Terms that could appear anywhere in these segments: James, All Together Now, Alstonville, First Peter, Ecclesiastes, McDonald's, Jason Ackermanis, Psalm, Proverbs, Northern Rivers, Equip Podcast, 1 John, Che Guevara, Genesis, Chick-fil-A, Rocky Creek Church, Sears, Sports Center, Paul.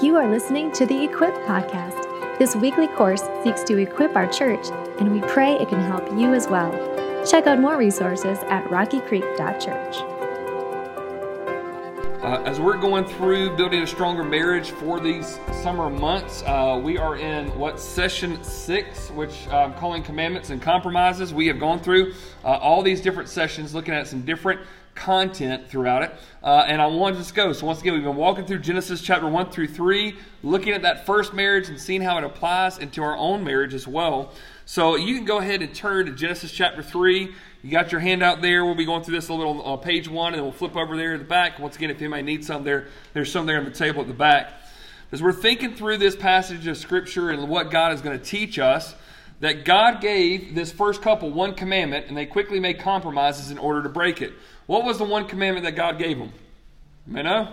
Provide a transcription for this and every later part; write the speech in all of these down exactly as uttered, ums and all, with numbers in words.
You are listening to the Equip Podcast. This weekly course seeks to equip our church, and we pray it can help you as well. Check out more resources at rocky creek dot church. Uh, as we're going through building a stronger marriage for these summer months, uh, we are in what session six, which uh, I'm calling Commandments and Compromises. We have gone through uh, all these different sessions, looking at some different content throughout it, uh, and I want to just go. So once again, we've been walking through Genesis chapter one through three, looking at that first marriage and seeing how it applies into our own marriage as well. So you can go ahead and turn to Genesis chapter three. You got your handout there. We'll be going through this a little on page one, and we'll flip over there at the back. Once again, if anybody needs some there, there's some there on the table at the back. As we're thinking through this passage of Scripture and what God is going to teach us, that God gave this first couple one commandment, and they quickly made compromises in order to break it. What was the one commandment that God gave them? You know?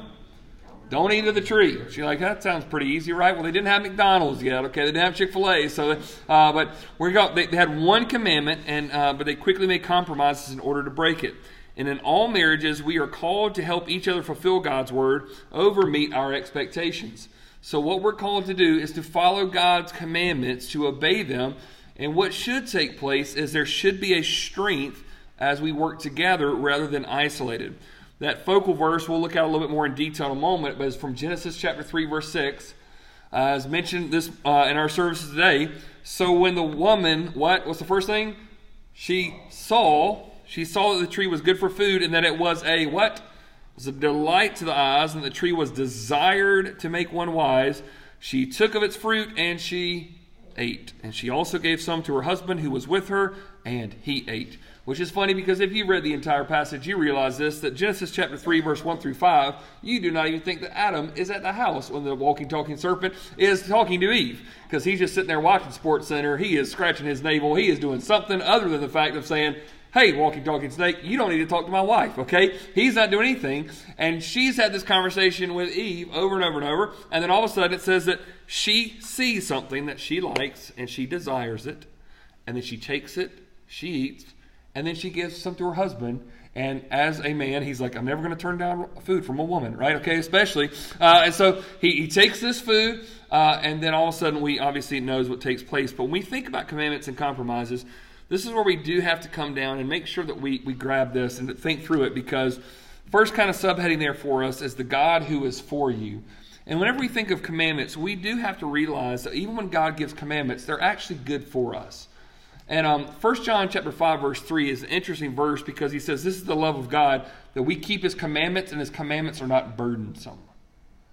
Don't eat of the tree. So you're like, that sounds pretty easy, right? Well, they didn't have McDonald's yet, okay? They didn't have Chick-fil-A. So, uh, but we go. They, they had one commandment, and uh, but they quickly made compromises in order to break it. And in all marriages, we are called to help each other fulfill God's word over meet our expectations. So what we're called to do is to follow God's commandments, to obey them. And what should take place is there should be a strength as we work together rather than isolated. That focal verse, we'll look at a little bit more in detail in a moment, but it's from Genesis chapter three, verse six. Uh, as mentioned this uh, in our services today, so when the woman, what? What's the first thing? She saw, she saw that the tree was good for food and that it was a what? It was a delight to the eyes and the tree was desired to make one wise. She took of its fruit and she ate. And she also gave some to her husband who was with her and he ate. Which is funny because if you read the entire passage, you realize this, that Genesis chapter three, verse one through five, you do not even think that Adam is at the house when the walking, talking serpent is talking to Eve. Because he's just sitting there watching Sports Center. He is scratching his navel. He is doing something other than the fact of saying, hey, walking, talking snake, you don't need to talk to my wife, okay? He's not doing anything. And she's had this conversation with Eve over and over and over. And then all of a sudden it says that she sees something that she likes and she desires it. And then she takes it, she eats. And then she gives some to her husband. And as a man, he's like, I'm never going to turn down food from a woman, right? Okay, especially. Uh, and so he, he takes this food, uh, and then all of a sudden we obviously knows what takes place. But when we think about commandments and compromises, this is where we do have to come down and make sure that we, we grab this and think through it. Because first kind of subheading there for us is the God who is for you. And whenever we think of commandments, we do have to realize that even when God gives commandments, they're actually good for us. And um, First John chapter five, verse three is an interesting verse because he says, this is the love of God, that we keep his commandments, and his commandments are not burdensome.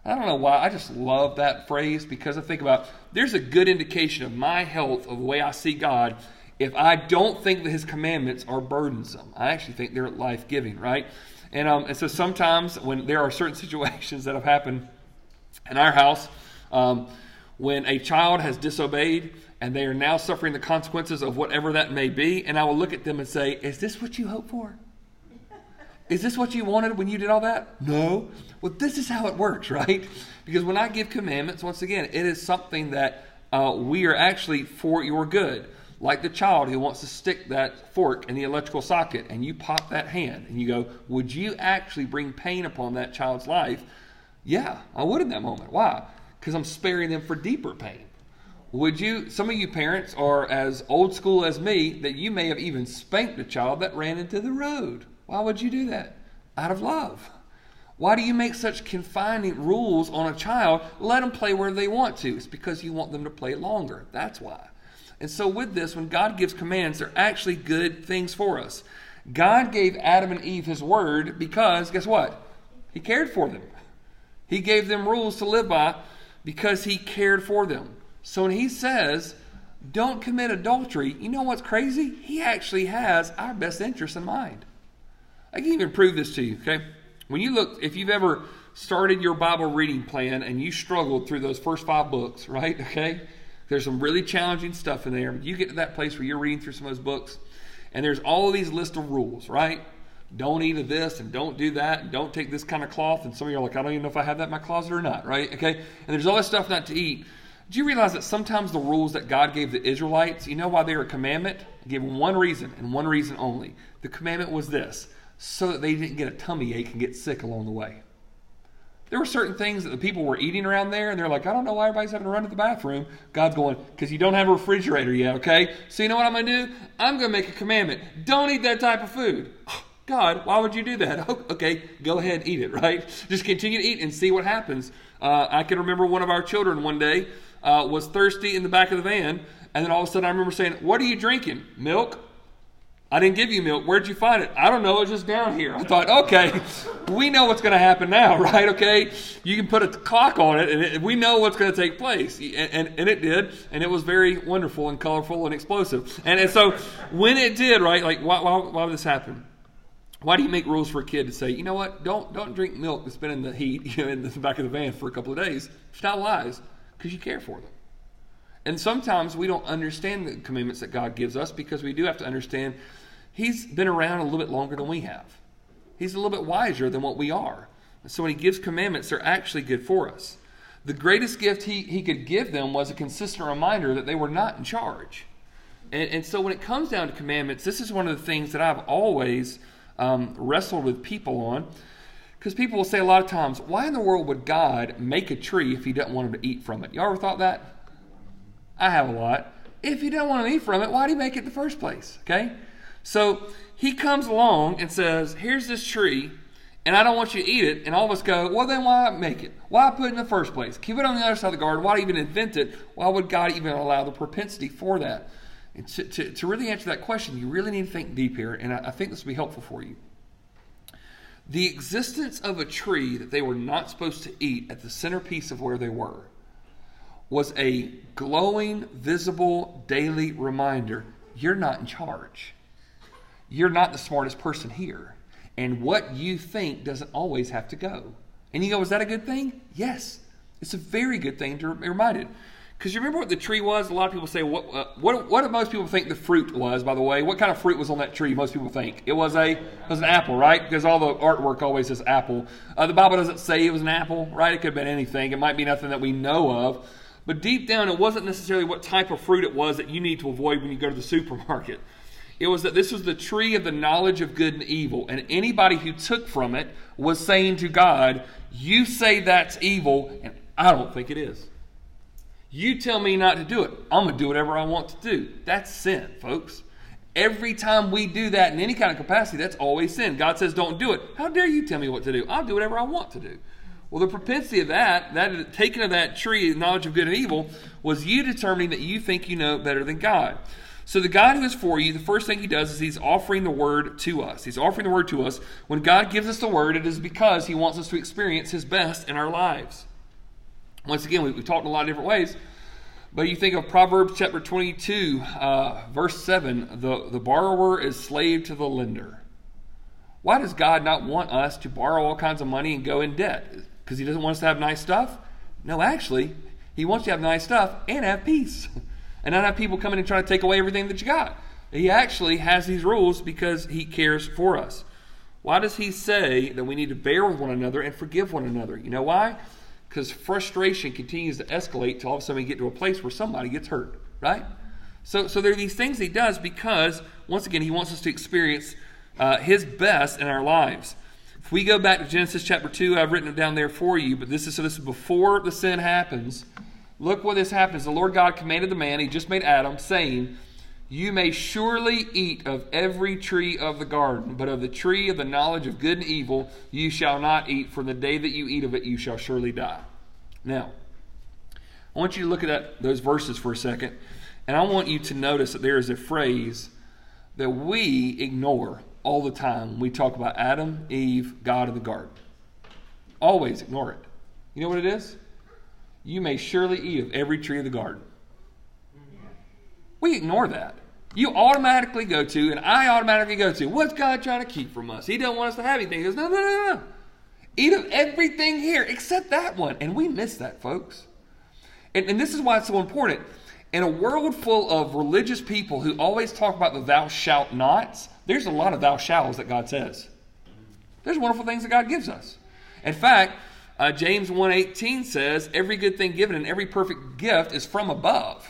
I don't know why. I just love that phrase because I think about, there's a good indication of my health, of the way I see God, if I don't think that his commandments are burdensome. I actually think they're life-giving, right? And, um, and so sometimes when there are certain situations that have happened in our house, um, when a child has disobeyed, and they are now suffering the consequences of whatever that may be. And I will look at them and say, is this what you hoped for? Is this what you wanted when you did all that? No. Well, this is how it works, right? Because when I give commandments, once again, it is something that uh, we are actually for your good. Like the child who wants to stick that fork in the electrical socket and you pop that hand and you go, would you actually bring pain upon that child's life? Yeah, I would in that moment. Why? Because I'm sparing them for deeper pain. Would you, some of you parents are as old school as me that you may have even spanked a child that ran into the road. Why would you do that? Out of love. Why do you make such confining rules on a child? Let them play where they want to. It's because you want them to play longer. That's why. And so with this, when God gives commands, they're actually good things for us. God gave Adam and Eve his word because, guess what? He cared for them. He gave them rules to live by because he cared for them. So when he says, don't commit adultery, you know what's crazy? He actually has our best interests in mind. I can even prove this to you, okay? When you look, if you've ever started your Bible reading plan and you struggled through those first five books, right, okay? There's some really challenging stuff in there. You get to that place where you're reading through some of those books, and there's all of these lists of rules, right? Don't eat of this, and don't do that, and don't take this kind of cloth. And some of you are like, I don't even know if I have that in my closet or not, right? Okay? And there's all this stuff not to eat. Do you realize that sometimes the rules that God gave the Israelites, you know why they were a commandment? He gave them one reason and one reason only. The commandment was this, so that they didn't get a tummy ache and get sick along the way. There were certain things that the people were eating around there, and they're like, I don't know why everybody's having to run to the bathroom. God's going, because you don't have a refrigerator yet, okay? So you know what I'm going to do? I'm going to make a commandment. Don't eat that type of food. Oh, God, why would you do that? Oh, okay, go ahead and eat it, right? Just continue to eat and see what happens. Uh, I can remember one of our children one day uh, was thirsty in the back of the van, and then all of a sudden I remember saying, what are you drinking? Milk? I didn't give you milk. Where'd you find it? I don't know. It was just down here. I thought, okay, we know what's going to happen now, right? Okay, you can put a clock on it, and it, we know what's going to take place. And, and, and it did, and it was very wonderful and colorful and explosive. And, and so when it did, right, like, why, why, why would this happen? Why do you make rules for a kid to say, you know what, don't don't drink milk that's been in the heat, you know, in the back of the van for a couple of days? It's not lies, because you care for them. And sometimes we don't understand the commandments that God gives us, because we do have to understand He's been around a little bit longer than we have. He's a little bit wiser than what we are. And so when He gives commandments, they're actually good for us. The greatest gift He, he could give them was a consistent reminder that they were not in charge. And, and so when it comes down to commandments, this is one of the things that I've always um, wrestled with people on. Because people will say a lot of times, why in the world would God make a tree if He doesn't want them to eat from it? Y'all ever thought that? I have a lot. If you don't want to eat from it, why do you make it in the first place? Okay? So He comes along and says, here's this tree, and I don't want you to eat it. And all of us go, well, then why make it? Why put it in the first place? Keep it on the other side of the garden. Why even invent it? Why would God even allow the propensity for that? And to, to, to really answer that question, you really need to think deep here, and I, I think this will be helpful for you. The existence of a tree that they were not supposed to eat at the centerpiece of where they were was a glowing, visible, daily reminder, you're not in charge. You're not the smartest person here. And what you think doesn't always have to go. And you go, is that a good thing? Yes. It's a very good thing to be reminded. Because you remember what the tree was? A lot of people say, what, uh, what, what do most people think the fruit was, by the way? What kind of fruit was on that tree, most people think? It was a, it was an apple, right? Because all the artwork always says apple. Uh, the Bible doesn't say it was an apple, right? It could have been anything. It might be nothing that we know of. But deep down, it wasn't necessarily what type of fruit it was that you need to avoid when you go to the supermarket. It was that this was the tree of the knowledge of good and evil. And anybody who took from it was saying to God, you say that's evil, and I don't think it is. You tell me not to do it. I'm going to do whatever I want to do. That's sin, folks. Every time we do that in any kind of capacity, that's always sin. God says, don't do it. How dare you tell me what to do? I'll do whatever I want to do. Well, the propensity of that, that taking of that tree, knowledge of good and evil, was you determining that you think you know better than God. So the God who is for you, the first thing He does is He's offering the Word to us. He's offering the Word to us. When God gives us the Word, it is because He wants us to experience His best in our lives. Once again, we've talked in a lot of different ways, but you think of Proverbs chapter twenty-two, uh, verse seven, the, the borrower is slave to the lender. Why does God not want us to borrow all kinds of money and go in debt? Because He doesn't want us to have nice stuff? No, actually, He wants you to have nice stuff and have peace. And not have people come in and try to take away everything that you got. He actually has these rules because He cares for us. Why does He say that we need to bear with one another and forgive one another? You know why? Because frustration continues to escalate till all of a sudden we get to a place where somebody gets hurt, right? So, so there are these things He does because, once again, He wants us to experience uh, His best in our lives. If we go back to Genesis chapter two, I've written it down there for you, but this is so this is before the sin happens. Look what this happens. The Lord God commanded the man, He just made Adam, saying, you may surely eat of every tree of the garden, but of the tree of the knowledge of good and evil you shall not eat, for the day that you eat of it you shall surely die. Now, I want you to look at that, those verses for a second, and I want you to notice that there is a phrase that we ignore all the time when we talk about Adam, Eve, God of the garden. Always ignore it. You know what it is? You may surely eat of every tree of the garden. We ignore that. You automatically go to, and I automatically go to, what's God trying to keep from us? He doesn't want us to have anything. He goes, no, no, no, no. Eat of everything here except that one. And we miss that, folks. And, and this is why it's so important. In a world full of religious people who always talk about the thou shalt nots, there's a lot of thou shalls that God says. There's wonderful things that God gives us. In fact, uh, James one eighteen says, every good thing given and every perfect gift is from above.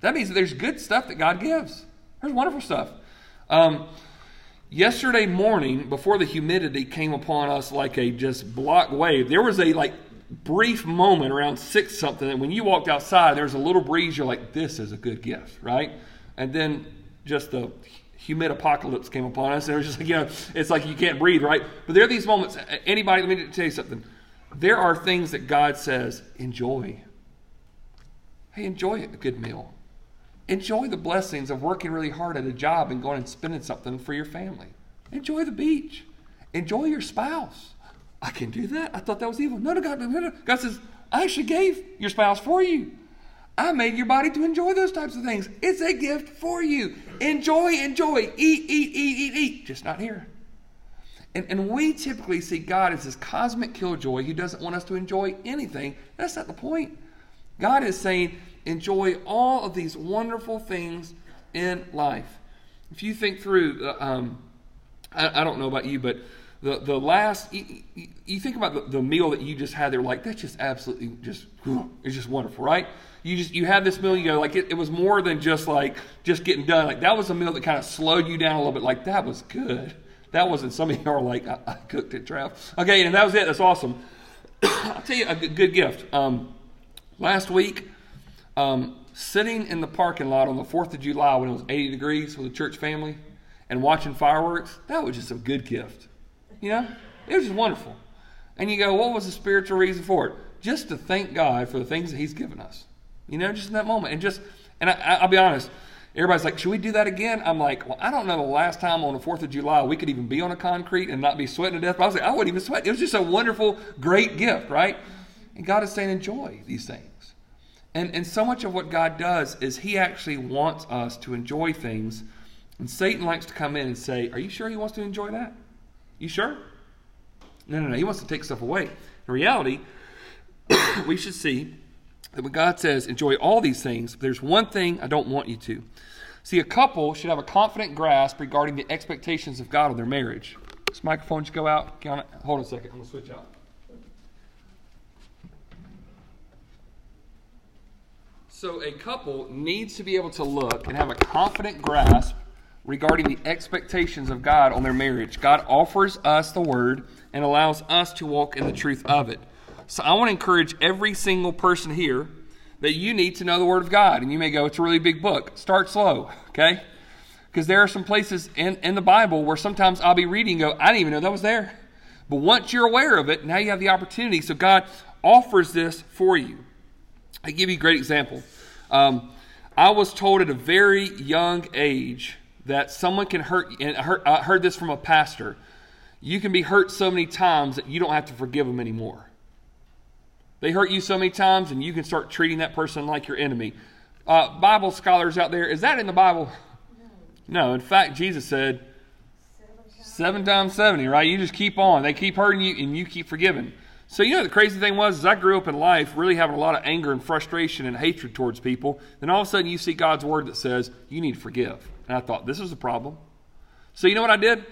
That means that there's good stuff that God gives. There's wonderful stuff. Um, yesterday morning, before the humidity came upon us like a just block wave, there was a like brief moment around six something that when you walked outside, there's a little breeze, you're like, this is a good gift, right? And then just the humid apocalypse came upon us, and it was just like, you know, it's like you can't breathe, right? But there are these moments. Anybody, let me tell you something. There are things that God says, enjoy. Hey, enjoy a good meal. Enjoy the blessings of working really hard at a job and going and spending something for your family. Enjoy the beach. Enjoy your spouse. I can do that? I thought that was evil. No, no, God, no, no. God says, I actually gave your spouse for you. I made your body to enjoy those types of things. It's a gift for you. Enjoy, enjoy. Eat, eat, eat, eat, eat. Just not here. And, and we typically see God as this cosmic killjoy who doesn't want us to enjoy anything. That's not the point. God is saying, enjoy all of these wonderful things in life. If you think through, uh, um, I, I don't know about you, but the, the last, you, you think about the, the meal that you just had, they're like, that's just absolutely just, it's just wonderful, right? You just, you had this meal, you go like, it, it was more than just like, just getting done. Like that was a meal that kind of slowed you down a little bit. Like that was good. That wasn't, some of you are like, I, I cooked it, Trav. Okay, and that was it. That's awesome. I'll tell you a good, good gift. Um, last week, um, sitting in the parking lot on the fourth of July when it was eighty degrees with a church family and watching fireworks, that was just a good gift. You know, it was just wonderful. And you go, what was the spiritual reason for it? Just to thank God for the things that he's given us. You know, just in that moment. And just, and I, I'll be honest, everybody's like, should we do that again? I'm like, well, I don't know the last time on the fourth of July we could even be on a concrete and not be sweating to death. But I was like, I wouldn't even sweat. It was just a wonderful, great gift, right? And God is saying, enjoy these things. And, and so much of what God does is he actually wants us to enjoy things. And Satan likes to come in and say, are you sure he wants to enjoy that? You sure? No, no, no. He wants to take stuff away. In reality, we should see that when God says, enjoy all these things, there's one thing I don't want you to. See, a couple should have a confident grasp regarding the expectations of God on their marriage. This microphone should go out. Hold on a second. I'm going to switch out. So a couple needs to be able to look and have a confident grasp regarding the expectations of God on their marriage. God offers us the word and allows us to walk in the truth of it. So I want to encourage every single person here that you need to know the word of God. And you may go, it's a really big book. Start slow, okay? Because there are some places in, in the Bible where sometimes I'll be reading and go, I didn't even know that was there. But once you're aware of it, now you have the opportunity. So God offers this for you. I give you a great example. Um, I was told at a very young age that someone can hurt, and I heard this from a pastor, you can be hurt so many times that you don't have to forgive them anymore. They hurt you so many times and you can start treating that person like your enemy. Uh, Bible scholars out there, is that in the Bible? No. No, in fact, Jesus said, seven times seventy, right? You just keep on. They keep hurting you and you keep forgiving. So you know the crazy thing was is I grew up in life really having a lot of anger and frustration and hatred towards people. Then all of a sudden you see God's word that says, you need to forgive. And I thought, this is a problem. So you know what I did?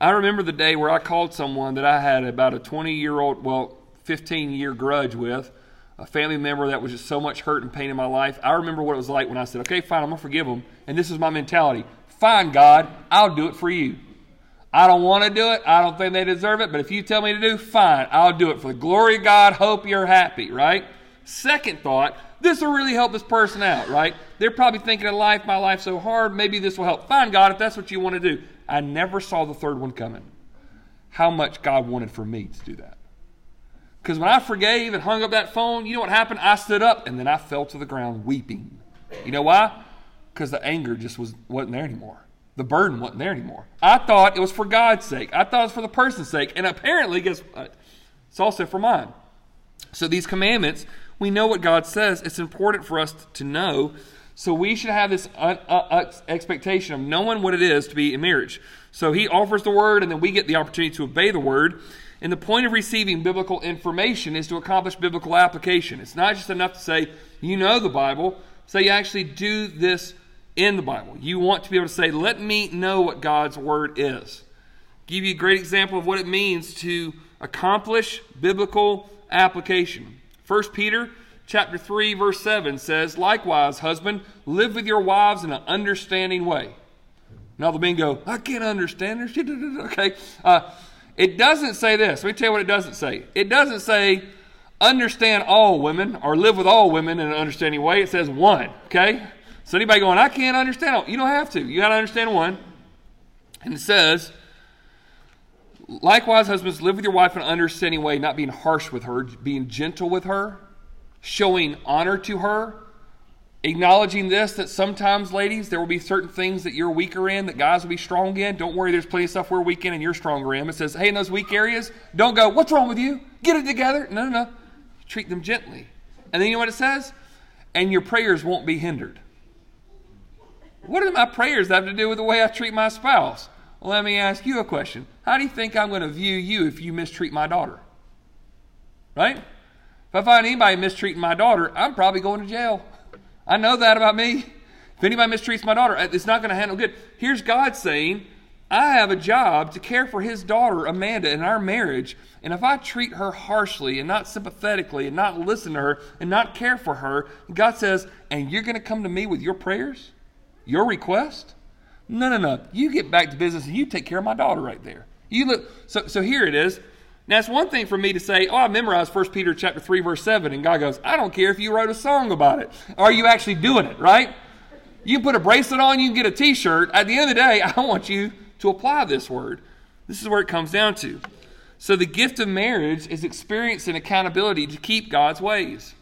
I remember the day where I called someone that I had about a twenty-year-old, well, fifteen-year grudge with, a family member that was just so much hurt and pain in my life. I remember what it was like when I said, okay, fine, I'm going to forgive them. And this is my mentality. Fine, God, I'll do it for you. I don't want to do it. I don't think they deserve it. But if you tell me to do, fine. I'll do it for the glory of God. Hope you're happy, right? Second thought, this will really help this person out, right? They're probably thinking of life, my life's so hard. Maybe this will help. Fine, God, if that's what you want to do. I never saw the third one coming. How much God wanted for me to do that. Because when I forgave and hung up that phone, you know what happened? I stood up and then I fell to the ground weeping. You know why? Because the anger just was, wasn't there anymore. The burden wasn't there anymore. I thought it was for God's sake. I thought it was for the person's sake. And apparently, guess what? It's also for mine. So these commandments, we know what God says. It's important for us to know. So we should have this un- uh, expectation of knowing what it is to be in marriage. So he offers the word, and then we get the opportunity to obey the word. And the point of receiving biblical information is to accomplish biblical application. It's not just enough to say, you know the Bible. So you actually do this in the Bible. You want to be able to say, let me know what God's word is. Give you a great example of what it means to accomplish biblical application. First Peter chapter three, verse seven says, likewise, husband, live with your wives in an understanding way. Now the men go, I can't understand her. Okay. Uh, it doesn't say this. Let me tell you what it doesn't say. It doesn't say, understand all women or live with all women in an understanding way, it says one, okay? So anybody going, I can't understand all. You don't have to. You got to understand one. And it says, likewise, husbands, live with your wife in an understanding way, not being harsh with her, being gentle with her, showing honor to her, acknowledging this, that sometimes, ladies, there will be certain things that you're weaker in, that guys will be strong in. Don't worry, there's plenty of stuff we're weak in and you're stronger in. It says, hey, in those weak areas, don't go, what's wrong with you? Get it together. No, no, no. Treat them gently. And then you know what it says? And your prayers won't be hindered. What do my prayers have to do with the way I treat my spouse? Well, let me ask you a question. How do you think I'm going to view you if you mistreat my daughter? Right? If I find anybody mistreating my daughter, I'm probably going to jail. I know that about me. If anybody mistreats my daughter, it's not going to handle good. Here's God saying, I have a job to care for his daughter, Amanda, in our marriage. And if I treat her harshly and not sympathetically and not listen to her and not care for her, God says, and you're going to come to me with your prayers, your request? No, no, no. You get back to business and you take care of my daughter right there. You look. So, so here it is. Now, it's one thing for me to say, oh, I memorized First Peter chapter three, verse seven, and God goes, I don't care if you wrote a song about it. Are you actually doing it, right? You can put a bracelet on, you can get a t-shirt. At the end of the day, I want you to apply this word. This is where it comes down to. So the gift of marriage is experience and accountability to keep God's ways.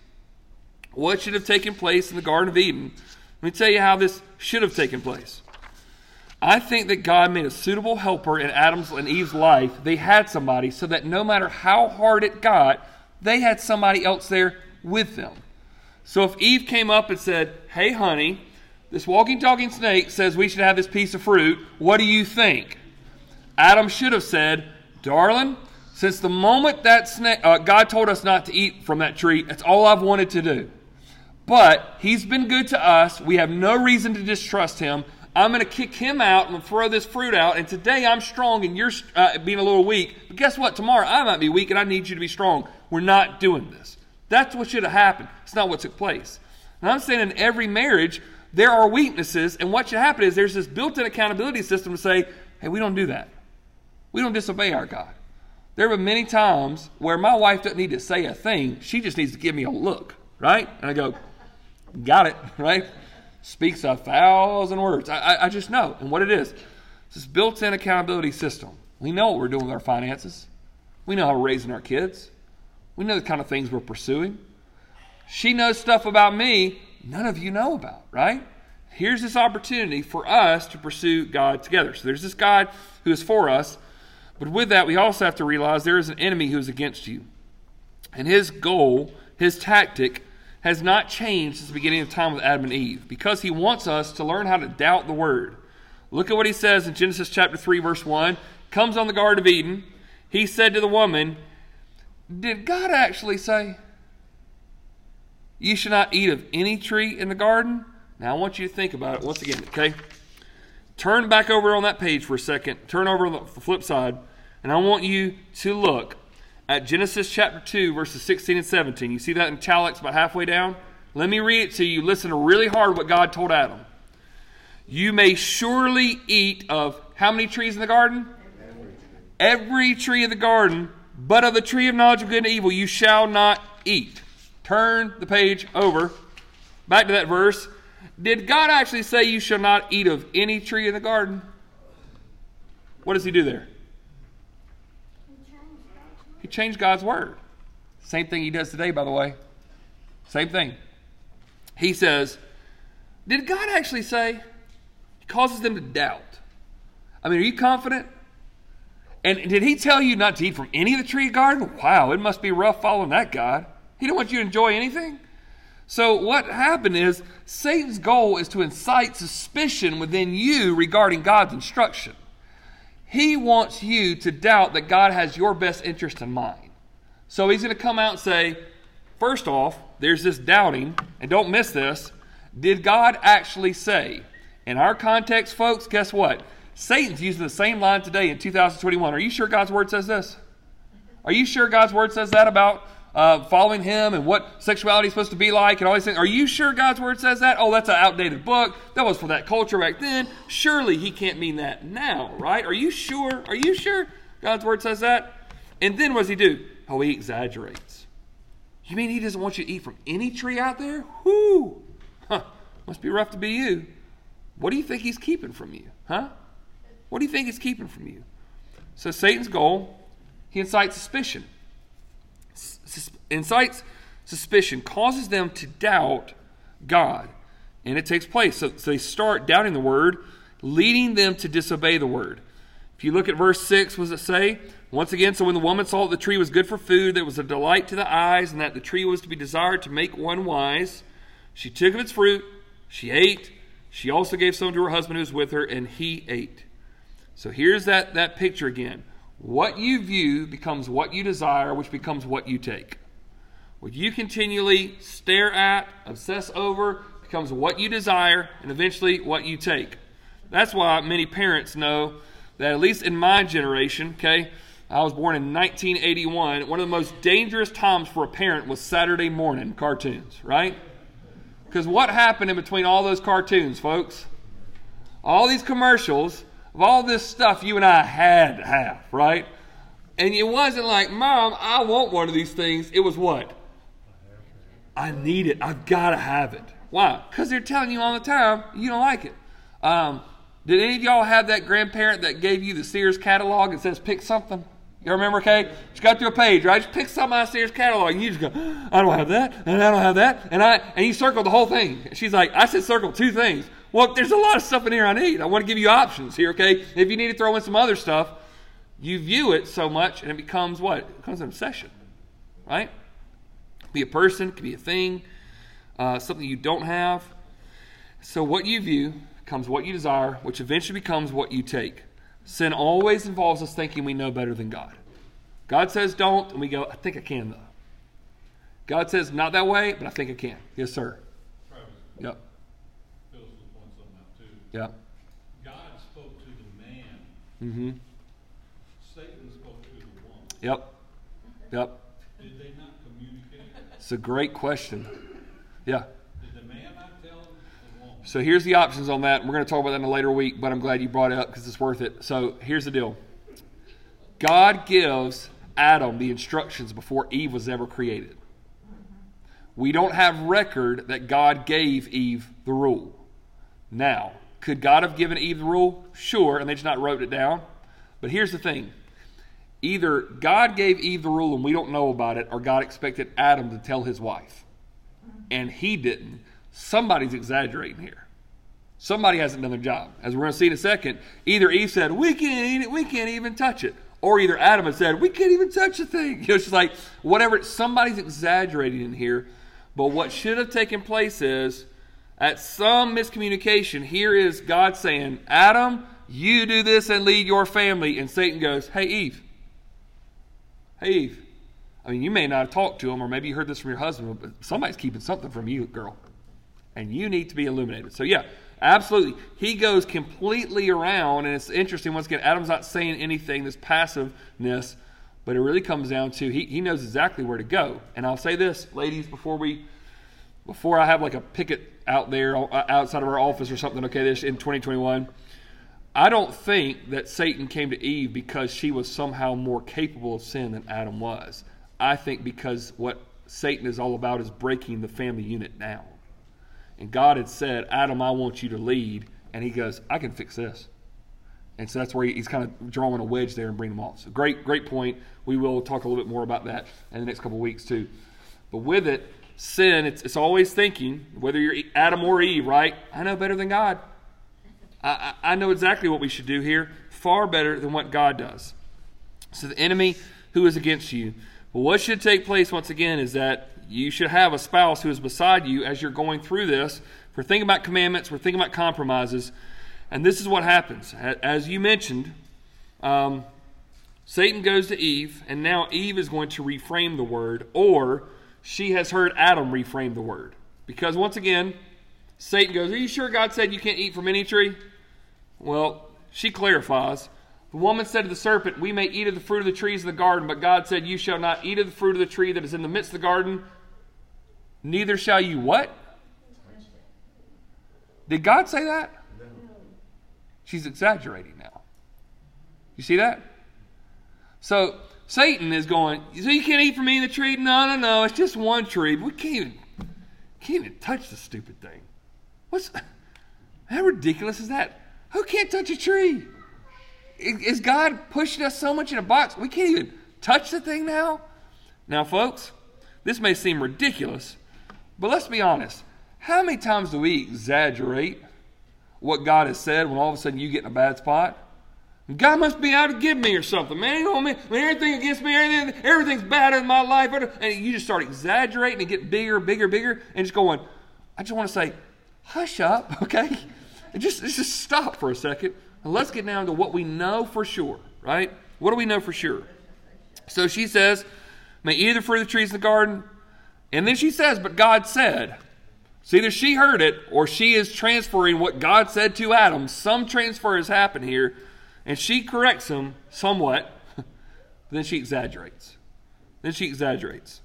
What should have taken place in the Garden of Eden? Let me tell you how this should have taken place. I think that God made a suitable helper in Adam's and Eve's life. They had somebody so that no matter how hard it got, they had somebody else there with them. So if Eve came up and said, hey, honey, this walking, talking snake says we should have this piece of fruit. What do you think? Adam should have said, darling, since the moment that snake, uh, God told us not to eat from that tree, that's all I've wanted to do. But he's been good to us. We have no reason to distrust him. I'm going to kick him out and throw this fruit out. And today I'm strong and you're uh, being a little weak. But guess what? Tomorrow I might be weak and I need you to be strong. We're not doing this. That's what should have happened. It's not what took place. And I'm saying in every marriage, there are weaknesses. And what should happen is there's this built-in accountability system to say, hey, we don't do that. We don't disobey our God. There have been many times where my wife doesn't need to say a thing. She just needs to give me a look, right? And I go, got it, right? Speaks a thousand words. I, I, I just know. And what it is, it's this built-in accountability system. We know what we're doing with our finances. We know how we're raising our kids. We know the kind of things we're pursuing. She knows stuff about me none of you know about, right? Here's this opportunity for us to pursue God together. So there's this God who is for us. But with that, we also have to realize there is an enemy who is against you. And his goal, his tactic, has not changed since the beginning of time with Adam and Eve because he wants us to learn how to doubt the word. Look at what he says in Genesis chapter three, verse one. Comes on the Garden of Eden. He said to the woman, did God actually say, you should not eat of any tree in the garden? Now I want you to think about it once again, okay? Turn back over on that page for a second. Turn over on the flip side. And I want you to look at Genesis chapter two, verses sixteen and seventeen. You see that in italics about halfway down? Let me read it to you. Listen really hard what God told Adam. You may surely eat of how many trees in the garden? Every, Every tree of the garden, but of the tree of knowledge of good and evil you shall not eat. Turn the page over. Back to that verse. Did God actually say you shall not eat of any tree in the garden? What does he do there? He changed God's word. Same thing he does today, by the way. Same thing. He says, did God actually say? He causes them to doubt. I mean, are you confident? And did he tell you not to eat from any of the tree garden? Wow, it must be rough following that God. He didn't want you to enjoy anything. So what happened is Satan's goal is to incite suspicion within you regarding God's instruction. He wants you to doubt that God has your best interest in mind. So he's going to come out and say, first off, there's this doubting, and don't miss this. Did God actually say? In our context, folks, guess what? Satan's using the same line today in two thousand twenty-one. Are you sure God's word says this? Are you sure God's word says that about uh, following him and what sexuality is supposed to be like and all these things? Are you sure God's word says that? Oh, that's an outdated book. That was for that culture back then. Surely he can't mean that now, right? Are you sure? Are you sure God's word says that? And then what does he do? Oh, he exaggerates. You mean he doesn't want you to eat from any tree out there? Whoo! Huh. Must be rough to be you. What do you think he's keeping from you? Huh? What do you think he's keeping from you? So Satan's goal, he incites suspicion. Sus- incites suspicion, causes them to doubt God. And it takes place. So, so they start doubting the word, leading them to disobey the word. If you look at verse six, what does it say? Once again, so when the woman saw that the tree was good for food, that was a delight to the eyes, and that the tree was to be desired to make one wise, she took of its fruit, she ate, she also gave some to her husband who was with her, and he ate. So here's that, that picture again. What you view becomes what you desire, which becomes what you take. What you continually stare at, obsess over, becomes what you desire and eventually what you take. That's why many parents know that, at least in my generation, okay, I was born in nineteen eighty-one, one of the most dangerous times for a parent was Saturday morning cartoons, right? Because what happened in between all those cartoons, folks? All these commercials of all this stuff you and I had to have, right? And it wasn't like, Mom, I want one of these things. It was what? I need it. I've got to have it. Why? Because they're telling you all the time you don't like it. Um, did any of y'all have that grandparent that gave you the Sears catalog and says, pick something? You remember, okay? She got through a page, right? Just pick something out of Sears catalog. And you just go, I don't have that, and I don't have that. And I and you circled the whole thing. She's like, I said circle two things. Well, there's a lot of stuff in here I need. I want to give you options here, okay? If you need to throw in some other stuff, you view it so much, and it becomes what? It becomes an obsession, right? It could be a person, it could be a thing. Uh, something you don't have. So what you view becomes what you desire, which eventually becomes what you take. Sin always involves us thinking we know better than God. God says don't, and we go, I think I can, though. God says not that way, but I think I can. Yes, sir. Travis, yep. Phil's on something out too. Yep. God spoke to the man. Mm-hmm. Satan spoke to the woman. Yep. Yep. Did they not communicate? It's a great question. Yeah. Did the man not tell the woman? So here's the options on that. We're going to talk about that in a later week, but I'm glad you brought it up because it's worth it. So here's the deal. God gives Adam the instructions before Eve was ever created. We don't have record that God gave Eve the rule. Now, could God have given Eve the rule? Sure, and they just not wrote it down. But here's the thing. Either God gave Eve the rule and we don't know about it, or God expected Adam to tell his wife. And he didn't. Somebody's exaggerating here. Somebody hasn't done their job. As we're going to see in a second, either Eve said, we can't eat it, we can't even touch it. Or either Adam had said, we can't even touch the thing. You know, it's just like, whatever, somebody's exaggerating in here. But what should have taken place is, at some miscommunication, here is God saying, Adam, you do this and lead your family. And Satan goes, hey, Eve. Hey, Eve. I mean, you may not have talked to him, or maybe you heard this from your husband, but somebody's keeping something from you, girl. And you need to be illuminated. So, yeah, absolutely. He goes completely around, and it's interesting. Once again, Adam's not saying anything, this passiveness, but it really comes down to he, he knows exactly where to go. And I'll say this, ladies, before we, before I have like a picket out there outside of our office or something, okay, this in twenty twenty-one, I don't think that Satan came to Eve because she was somehow more capable of sin than Adam was. I think because what Satan is all about is breaking the family unit down. And God had said, Adam, I want you to lead. And he goes, I can fix this. And so that's where he's kind of drawing a wedge there and bringing them off. So great, great point. We will talk a little bit more about that in the next couple of weeks too. But with it, sin, it's, it's always thinking, whether you're Adam or Eve, right? I know better than God. I, I, I know exactly what we should do here, far better than what God does. So the enemy who is against you, what should take place, once again, is that you should have a spouse who is beside you as you're going through this. We're thinking about commandments. We're thinking about compromises. And this is what happens. As you mentioned, um, Satan goes to Eve, and now Eve is going to reframe the word, or she has heard Adam reframe the word. Because, once again, Satan goes, are you sure God said you can't eat from any tree? Well, she clarifies. The woman said to the serpent, we may eat of the fruit of the trees of the garden, but God said, you shall not eat of the fruit of the tree that is in the midst of the garden, neither shall you what? Did God say that? No. She's exaggerating now. You see that? So Satan is going, so you can't eat from any of the tree? No, no, no, it's just one tree. But we can't even, can't even touch the stupid thing. What's, how ridiculous is that? Who can't touch a tree? Is God pushing us so much in a box we can't even touch the thing now? Now, folks, this may seem ridiculous, but let's be honest. How many times do we exaggerate what God has said when all of a sudden you get in a bad spot? God must be out to get me or something, man. You know what I mean? Everything against me, everything, everything's bad in my life. And you just start exaggerating and get bigger, bigger, bigger, and just going, I just want to say, hush up, okay? Just, just stop for a second, and let's get down to what we know for sure, right? What do we know for sure? So she says, may either fruit of the trees in the garden. And then she says, but God said. So either she heard it, or she is transferring what God said to Adam. Some transfer has happened here. And she corrects him somewhat, then she exaggerates. Then she exaggerates.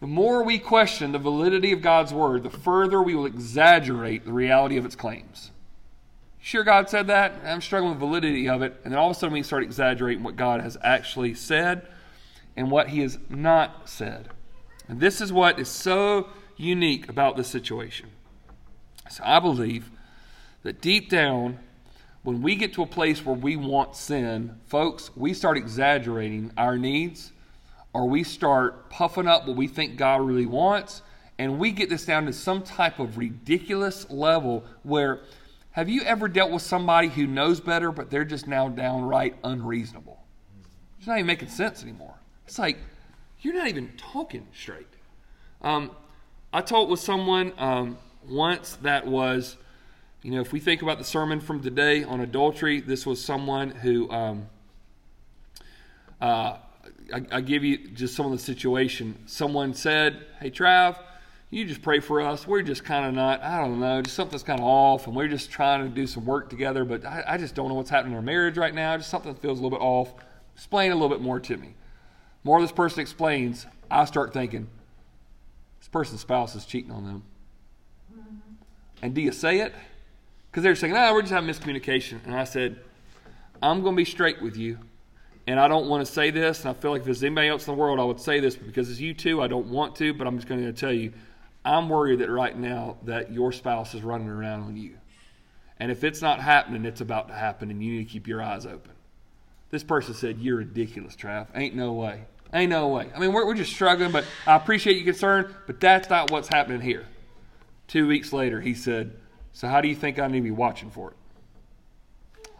The more we question the validity of God's word, the further we will exaggerate the reality of its claims. Sure, God said that? I'm struggling with the validity of it. And then all of a sudden we start exaggerating what God has actually said and what he has not said. And this is what is so unique about this situation. So I believe that deep down, when we get to a place where we want sin, folks, we start exaggerating our needs, or we start puffing up what we think God really wants, and we get this down to some type of ridiculous level where, have you ever dealt with somebody who knows better, but they're just now downright unreasonable? It's not even making sense anymore. It's like, you're not even talking straight. Um, I talked with someone um, once that was, you know, if we think about the sermon from today on adultery, this was someone who, um, uh, I, I give you just some of the situation. Someone said, hey, Trav, you just pray for us. We're just kind of not, I don't know, just something's kind of off, and we're just trying to do some work together, but I, I just don't know what's happening in our marriage right now. Just something that feels a little bit off. Explain a little bit more to me. The more this person explains, I start thinking, this person's spouse is cheating on them. And do you say it? Because they were saying, no, we're just having miscommunication. And I said, I'm going to be straight with you. And I don't want to say this. And I feel like if there's anybody else in the world, I would say this. But because it's you two, I don't want to. But I'm just going to tell you, I'm worried that right now that your spouse is running around on you. And if it's not happening, it's about to happen. And you need to keep your eyes open. This person said, you're ridiculous, Trav. Ain't no way. Ain't no way. I mean, we're, we're just struggling. But I appreciate your concern. But that's not what's happening here. Two weeks later, he said, so how do you think I need to be watching for it?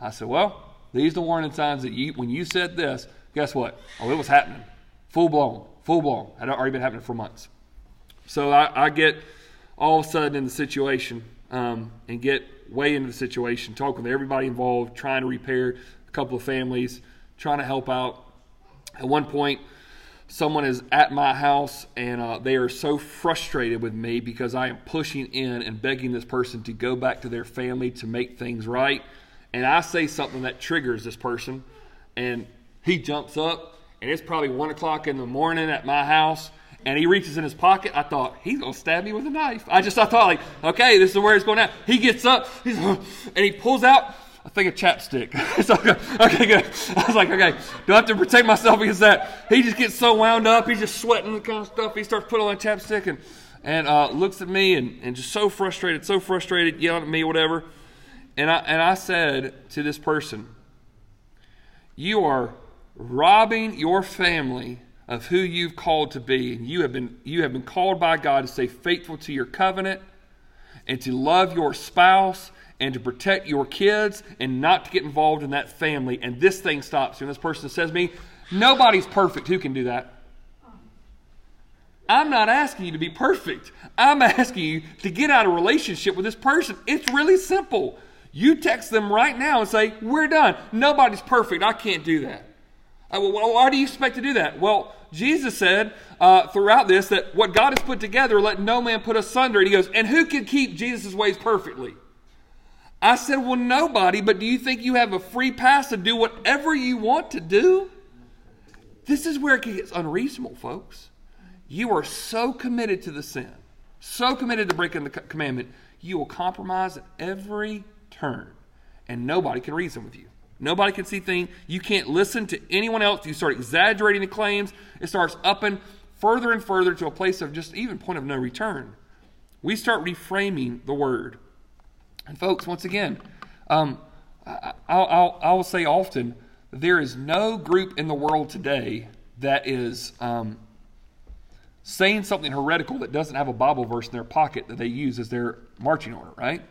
I said, well, these are the warning signs that you, when you said this, guess what? Oh, it was happening. Full blown. Full blown. It had already been happening for months. So I, I get all of a sudden in the situation um, and get way into the situation, talking to everybody involved, trying to repair a couple of families, trying to help out. At one point, someone is at my house, and uh, they are so frustrated with me because I am pushing in and begging this person to go back to their family to make things right. And I say something that triggers this person, and he jumps up, and it's probably one o'clock in the morning at my house, and he reaches in his pocket. I thought, he's going to stab me with a knife. I just I thought, like, okay, this is where it's going out. He gets up, he's, and he pulls out I think a chapstick. So, okay, good. I was like, okay, do I have to protect myself against that? He just gets so wound up. He's just sweating the kind of stuff. He starts putting on a chapstick and, and uh, looks at me and, and just so frustrated, so frustrated, yelling at me, whatever. And I, and I said to this person, you are robbing your family of who you've called to be. And you have been, you have been called by God to stay faithful to your covenant and to love your spouse and to protect your kids and not to get involved in that family. And this thing stops you. And this person says to me, nobody's perfect. Who can do that? I'm not asking you to be perfect. I'm asking you to get out of relationship with this person. It's really simple. You text them right now and say, we're done. Nobody's perfect. I can't do that. Why do you expect to do that? Well, Jesus said uh, throughout this that what God has put together, let no man put asunder. And he goes, and who can keep Jesus' ways perfectly? I said, well, nobody, but do you think you have a free pass to do whatever you want to do? This is where it gets unreasonable, folks. You are so committed to the sin, so committed to breaking the commandment, you will compromise at every turn, and nobody can reason with you. Nobody can see things. You can't listen to anyone else. You start exaggerating the claims. It starts upping further and further to a place of just even point of no return. We start reframing the word. And folks, once again, um, I, I'll, I'll, I'll say often, there is no group in the world today that is um, saying something heretical that doesn't have a Bible verse in their pocket that they use as their marching order, right?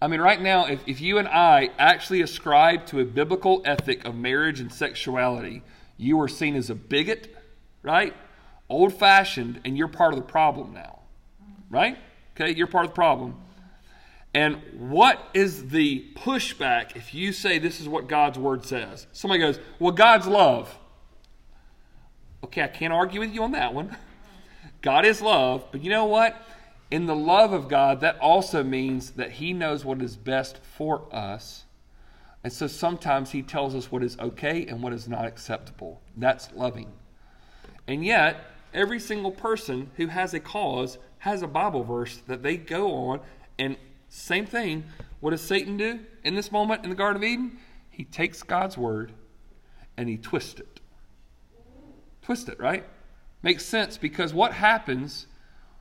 I mean, right now, if, if you and I actually ascribe to a biblical ethic of marriage and sexuality, you are seen as a bigot, right? Old-fashioned, and you're part of the problem now, right? Okay, you're part of the problem. And what is the pushback if you say this is what God's word says? Somebody goes, well, God's love. Okay, I can't argue with you on that one. God is love, but you know what? In the love of God, that also means that he knows what is best for us. And so sometimes he tells us what is okay and what is not acceptable. That's loving. And yet, every single person who has a cause has a Bible verse that they go on. And same thing, what does Satan do in this moment in the Garden of Eden? He takes God's word and he twists it. Twist it, right? Makes sense, because what happens...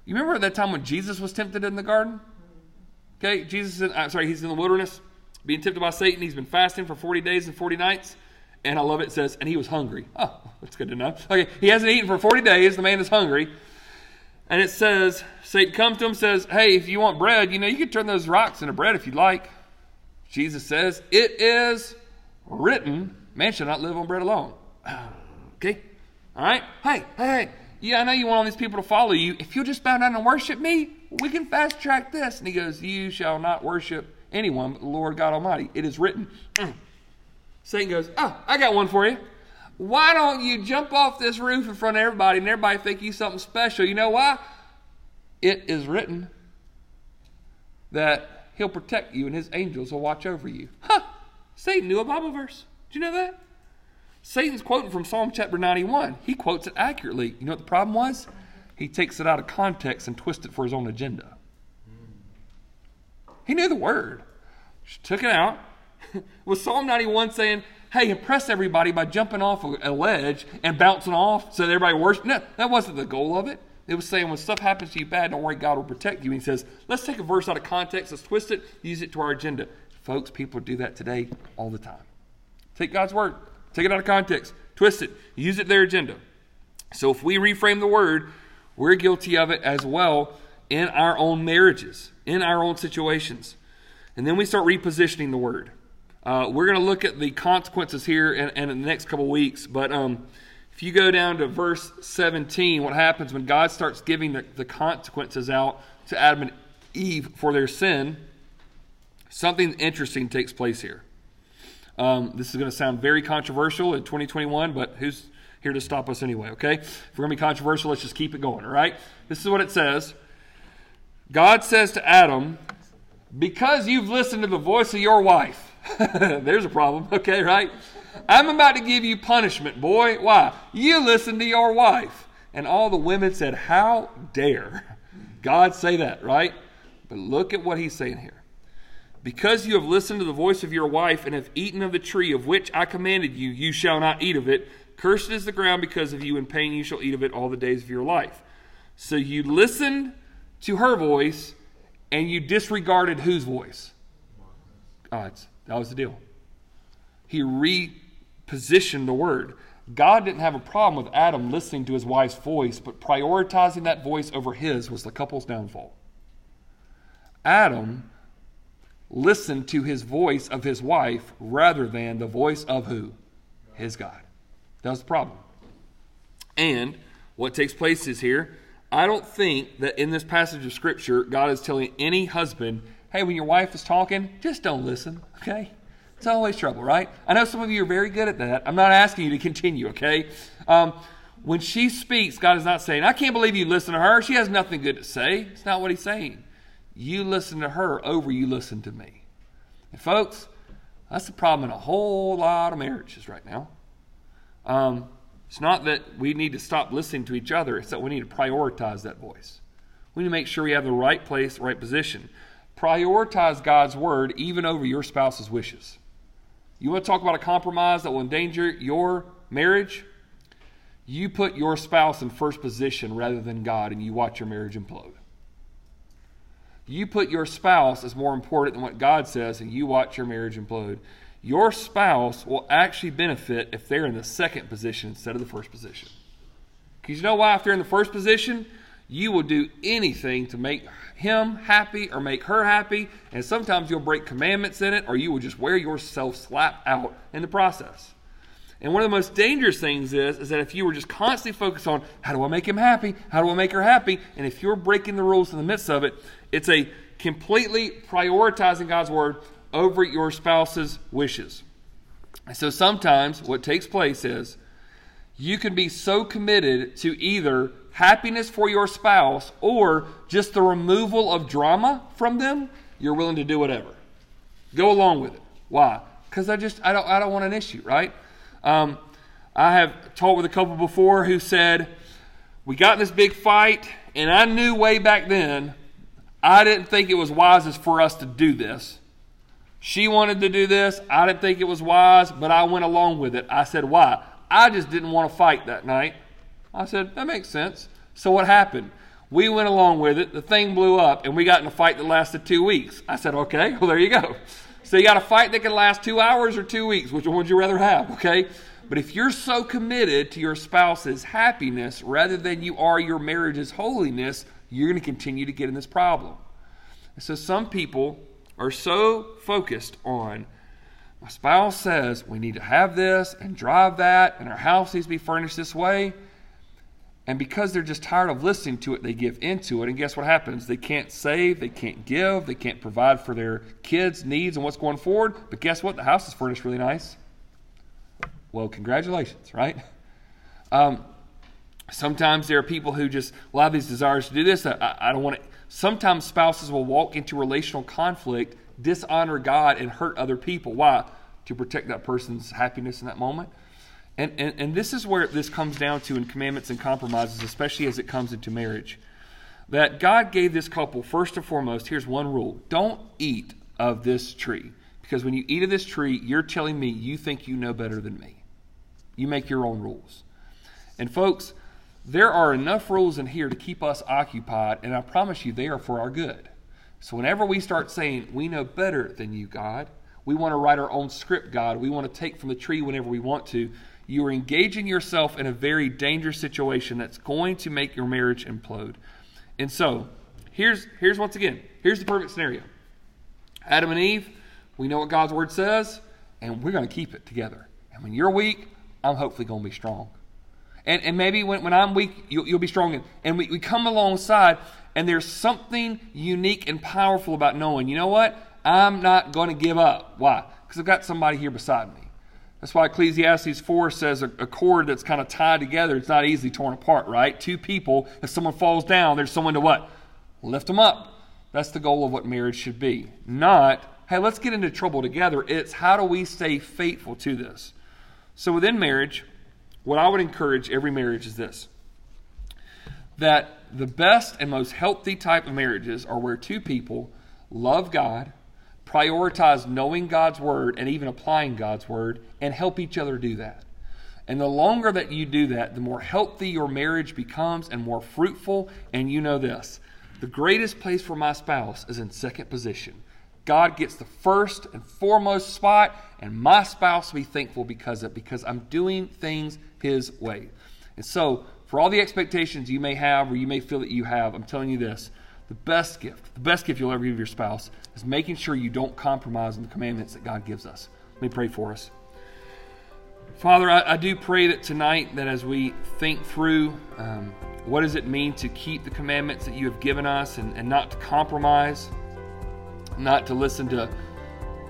You remember at that time when Jesus was tempted in the garden? Okay, Jesus, in, I'm sorry, he's in the wilderness being tempted by Satan. He's been fasting for forty days and forty nights. And I love it, it says, and he was hungry. Oh, that's good to know. Okay, he hasn't eaten for forty days. The man is hungry. And it says, Satan comes to him and says, hey, if you want bread, you know, you can turn those rocks into bread if you'd like. Jesus says, it is written, man shall not live on bread alone. Okay, all right, hey, hey, hey. Yeah, I know you want all these people to follow you. If you'll just bow down and worship me, we can fast track this. And he goes, you shall not worship anyone but the Lord God Almighty. It is written. Mm. Satan goes, oh, I got one for you. Why don't you jump off this roof in front of everybody and everybody think you something special? You know why? It is written that he'll protect you and his angels will watch over you. Huh, Satan knew a Bible verse. Did you know that? Satan's quoting from Psalm chapter ninety-one. He quotes it accurately. You know what the problem was? He takes it out of context and twists it for his own agenda. He knew the word. She took it out. With Psalm ninety-one saying, hey, impress everybody by jumping off a ledge and bouncing off so that everybody worships. No, that wasn't the goal of it. It was saying when stuff happens to you bad, don't worry, God will protect you. And he says, let's take a verse out of context. Let's twist it, use it to our agenda. Folks, people do that today all the time. Take God's word. Take it out of context, twist it, use it to their agenda. So if we reframe the word, we're guilty of it as well in our own marriages, in our own situations. And then we start repositioning the word. Uh, we're going to look at the consequences here and in, in the next couple weeks. But um, if you go down to verse seventeen, what happens when God starts giving the, the consequences out to Adam and Eve for their sin, something interesting takes place here. Um, this is going to sound very controversial in twenty twenty-one, but who's here to stop us anyway, okay? If we're going to be controversial, let's just keep it going, all right? This is what it says. God says to Adam, because you've listened to the voice of your wife, there's a problem, okay, right? I'm about to give you punishment, boy. Why? You listened to your wife. And all the women said, how dare God say that, right? But look at what he's saying here. Because you have listened to the voice of your wife and have eaten of the tree of which I commanded you, you shall not eat of it. Cursed is the ground because of you, in pain you shall eat of it all the days of your life. So you listened to her voice and you disregarded whose voice? God's. That was the deal. He repositioned the word. God didn't have a problem with Adam listening to his wife's voice, but prioritizing that voice over his was the couple's downfall. Adam listen to his voice of his wife rather than the voice of who? His God. That's the problem. And what takes place is here, I don't think that in this passage of Scripture, God is telling any husband, hey, when your wife is talking, just don't listen, okay? It's always trouble, right? I know some of you are very good at that. I'm not asking you to continue, okay? Um, when she speaks, God is not saying, I can't believe you listen to her. She has nothing good to say. It's not what he's saying. You listen to her over you listen to me. And folks, that's the problem in a whole lot of marriages right now. Um, it's not that we need to stop listening to each other. It's that we need to prioritize that voice. We need to make sure we have the right place, the right position. Prioritize God's word even over your spouse's wishes. You want to talk about a compromise that will endanger your marriage? You put your spouse in first position rather than God, and you watch your marriage implode. You put your spouse as more important than what God says, and you watch your marriage implode. Your spouse will actually benefit if they're in the second position instead of the first position. Because you know why? If they're in the first position, you will do anything to make him happy or make her happy, and sometimes you'll break commandments in it, or you will just wear yourself slap out in the process. And one of the most dangerous things is, is that if you were just constantly focused on, how do I make him happy? How do I make her happy? And if you're breaking the rules in the midst of it, it's a completely prioritizing God's word over your spouse's wishes. And so sometimes what takes place is you can be so committed to either happiness for your spouse or just the removal of drama from them, you're willing to do whatever. Go along with it. Why? Because I just, I don't, I don't want an issue, right? Um, I have talked with a couple before who said, we got in this big fight, and I knew way back then, I didn't think it was wisest for us to do this. She wanted to do this. I didn't think it was wise, but I went along with it. I said, why? I just didn't want to fight that night. I said, that makes sense. So what happened? We went along with it. The thing blew up, and we got in a fight that lasted two weeks. I said, okay, well, there you go. So you got a fight that can last two hours or two weeks. Which one would you rather have, okay? But if you're so committed to your spouse's happiness rather than you are your marriage's holiness, you're going to continue to get in this problem. And so some people are so focused on, my spouse says we need to have this and drive that, and our house needs to be furnished this way. And because they're just tired of listening to it, they give into it. And guess what happens? They can't save, they can't give, they can't provide for their kids' needs and what's going forward. But guess what? The house is furnished really nice. Well, congratulations, right? Um, sometimes there are people who just, well, I have these desires to do this. I, I don't want it. Sometimes spouses will walk into relational conflict, dishonor God, and hurt other people. Why? To protect that person's happiness in that moment. And, and and this is where this comes down to in commandments and compromises, especially as it comes into marriage, that God gave this couple, first and foremost, here's one rule. Don't eat of this tree, because when you eat of this tree, you're telling me you think you know better than me. You make your own rules. And folks, there are enough rules in here to keep us occupied, and I promise you they are for our good. So whenever we start saying, we know better than you, God, we want to write our own script, God, we want to take from the tree whenever we want to, you are engaging yourself in a very dangerous situation that's going to make your marriage implode. And so, here's here's once again, here's the perfect scenario. Adam and Eve, we know what God's word says, and we're going to keep it together. And when you're weak, I'm hopefully going to be strong. And and maybe when, when I'm weak, you'll, you'll be strong. And, and we, we come alongside, and there's something unique and powerful about knowing, you know what? I'm not going to give up. Why? Because I've got somebody here beside me. That's why Ecclesiastes four says a, a cord that's kind of tied together, it's not easily torn apart, right? Two people, if someone falls down, there's someone to what? Lift them up. That's the goal of what marriage should be. Not, hey, let's get into trouble together. It's how do we stay faithful to this? So within marriage, what I would encourage every marriage is this, that the best and most healthy type of marriages are where two people love God, prioritize knowing God's word and even applying God's word, and help each other do that. And the longer that you do that, the more healthy your marriage becomes and more fruitful. And you know this, the greatest place for my spouse is in second position. God gets the first and foremost spot, and my spouse will be thankful because of it, because I'm doing things his way. And so for all the expectations you may have or you may feel that you have, I'm telling you this, The best gift, the best gift you'll ever give your spouse is making sure you don't compromise on the commandments that God gives us. Let me pray for us. Father, I, I do pray that tonight that as we think through um, what does it mean to keep the commandments that you have given us and, and not to compromise, not to listen to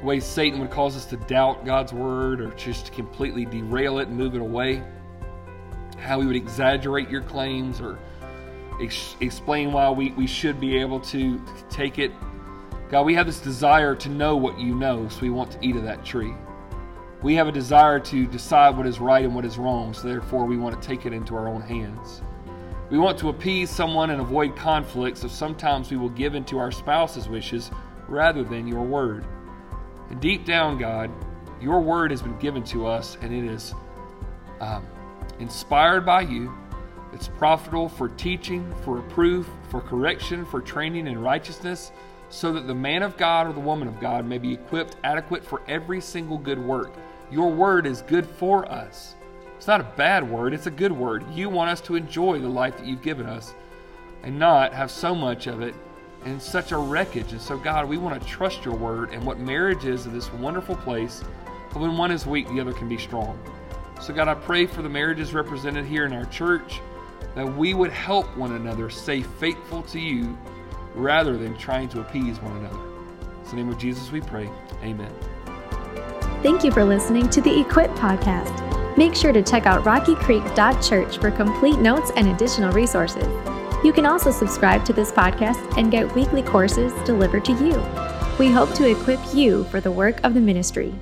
ways Satan would cause us to doubt God's word or just to completely derail it and move it away, how we would exaggerate your claims or explain why we, we should be able to take it. God, we have this desire to know what you know, so we want to eat of that tree. We have a desire to decide what is right and what is wrong, so therefore we want to take it into our own hands. We want to appease someone and avoid conflict, so sometimes we will give into our spouse's wishes rather than your word. And deep down, God, Your word has been given to us, and it is um, inspired by you. It's profitable for teaching, for reproof, for correction, for training in righteousness, so that the man of God or the woman of God may be equipped, adequate for every single good work. Your word is good for us. It's not a bad word, it's a good word. You want us to enjoy the life that you've given us and not have so much of it and such a wreckage. And so, God, we want to trust your word and what marriage is in this wonderful place. But when one is weak, the other can be strong. So, God, I pray for the marriages represented here in our church, that we would help one another stay faithful to you rather than trying to appease one another. In the name of Jesus we pray. Amen. Thank you for listening to the Equip Podcast. Make sure to check out rocky creek dot church for complete notes and additional resources. You can also subscribe to this podcast and get weekly courses delivered to you. We hope to equip you for the work of the ministry.